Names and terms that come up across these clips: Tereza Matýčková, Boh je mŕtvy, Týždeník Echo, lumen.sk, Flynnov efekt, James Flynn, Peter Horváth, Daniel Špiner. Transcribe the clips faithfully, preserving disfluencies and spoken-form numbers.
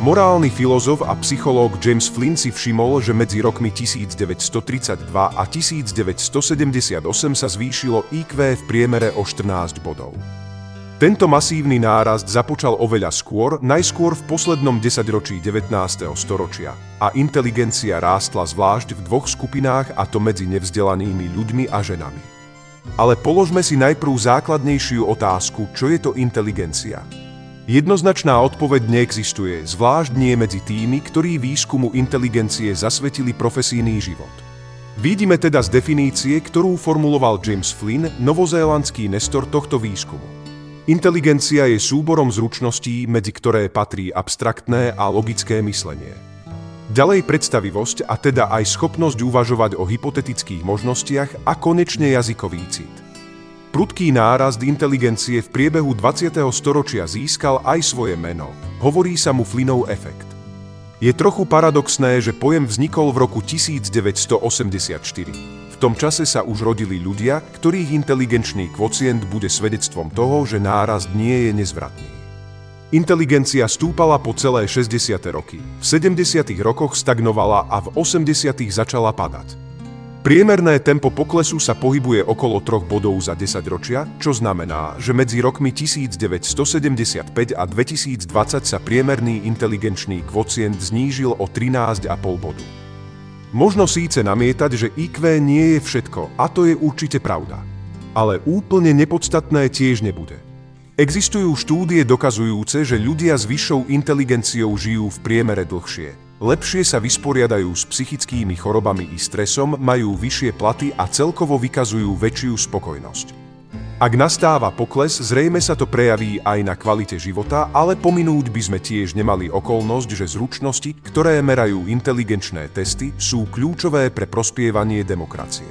Morálny filozof a psychológ James Flynn si všimol, že medzi rokmi tisíc deväťsto tridsaťdva a tisíc deväťsto sedemdesiatosem sa zvýšilo í kvé v priemere o štrnásť bodov. Tento masívny nárast započal oveľa skôr, najskôr v poslednom desaťročí devätnásteho storočia, a inteligencia rástla zvlášť v dvoch skupinách, a to medzi nevzdelanými ľuďmi a ženami. Ale položme si najprv základnejšiu otázku, čo je to inteligencia. Jednoznačná odpoveď neexistuje, zvlášť nie medzi tými, ktorí výskumu inteligencie zasvetili profesijný život. Vidíme teda z definície, ktorú formuloval James Flynn, novozélandský nestor tohto výskumu. Inteligencia je súborom zručností, medzi ktoré patrí abstraktné a logické myslenie. Ďalej predstavivosť, a teda aj schopnosť uvažovať o hypotetických možnostiach, a konečne jazykový cit. Prudký nárast inteligencie v priebehu dvadsiateho storočia získal aj svoje meno. Hovorí sa mu Flynnov efekt. Je trochu paradoxné, že pojem vznikol v roku tisíc deväťsto osemdesiatštyri. V tom čase sa už rodili ľudia, ktorých inteligenčný kvocient bude svedectvom toho, že nárast nie je nezvratný. Inteligencia stúpala po celé šesťdesiate roky. V sedemdesiatych rokoch stagnovala a v osemdesiatych začala padať. Priemerné tempo poklesu sa pohybuje okolo troch bodov za desaťročia, čo znamená, že medzi rokmi tisíc deväťsto sedemdesiatpäť a dvetisícdvadsať sa priemerný inteligenčný kvocient znížil o trinásť a pol bodu. Možno síce namietať, že í kvé nie je všetko, a to je určite pravda. Ale úplne nepodstatné tiež nebude. Existujú štúdie dokazujúce, že ľudia s vyššou inteligenciou žijú v priemere dlhšie. Lepšie sa vysporiadajú s psychickými chorobami i stresom, majú vyššie platy a celkovo vykazujú väčšiu spokojnosť. Ak nastáva pokles, zrejme sa to prejaví aj na kvalite života, ale pominúť by sme tiež nemali okolnosť, že zručnosti, ktoré merajú inteligenčné testy, sú kľúčové pre prospievanie demokracie.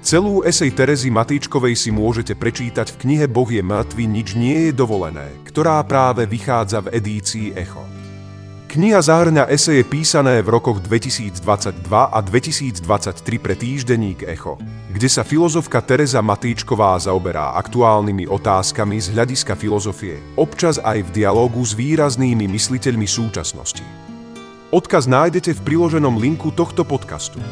Celú esej Terezy Matýčkovej si môžete prečítať v knihe Boh je mŕtvy, nič nie je dovolené, ktorá práve vychádza v edícii Echo. Kniha zahrňa eseje písané v rokoch dvetisícdvadsaťdva a dvetisícdvadsaťtri pre týždeník Echo, kde sa filozofka Tereza Matýčková zaoberá aktuálnymi otázkami z hľadiska filozofie, občas aj v dialógu s výraznými mysliteľmi súčasnosti. Odkaz nájdete v priloženom linku tohto podcastu.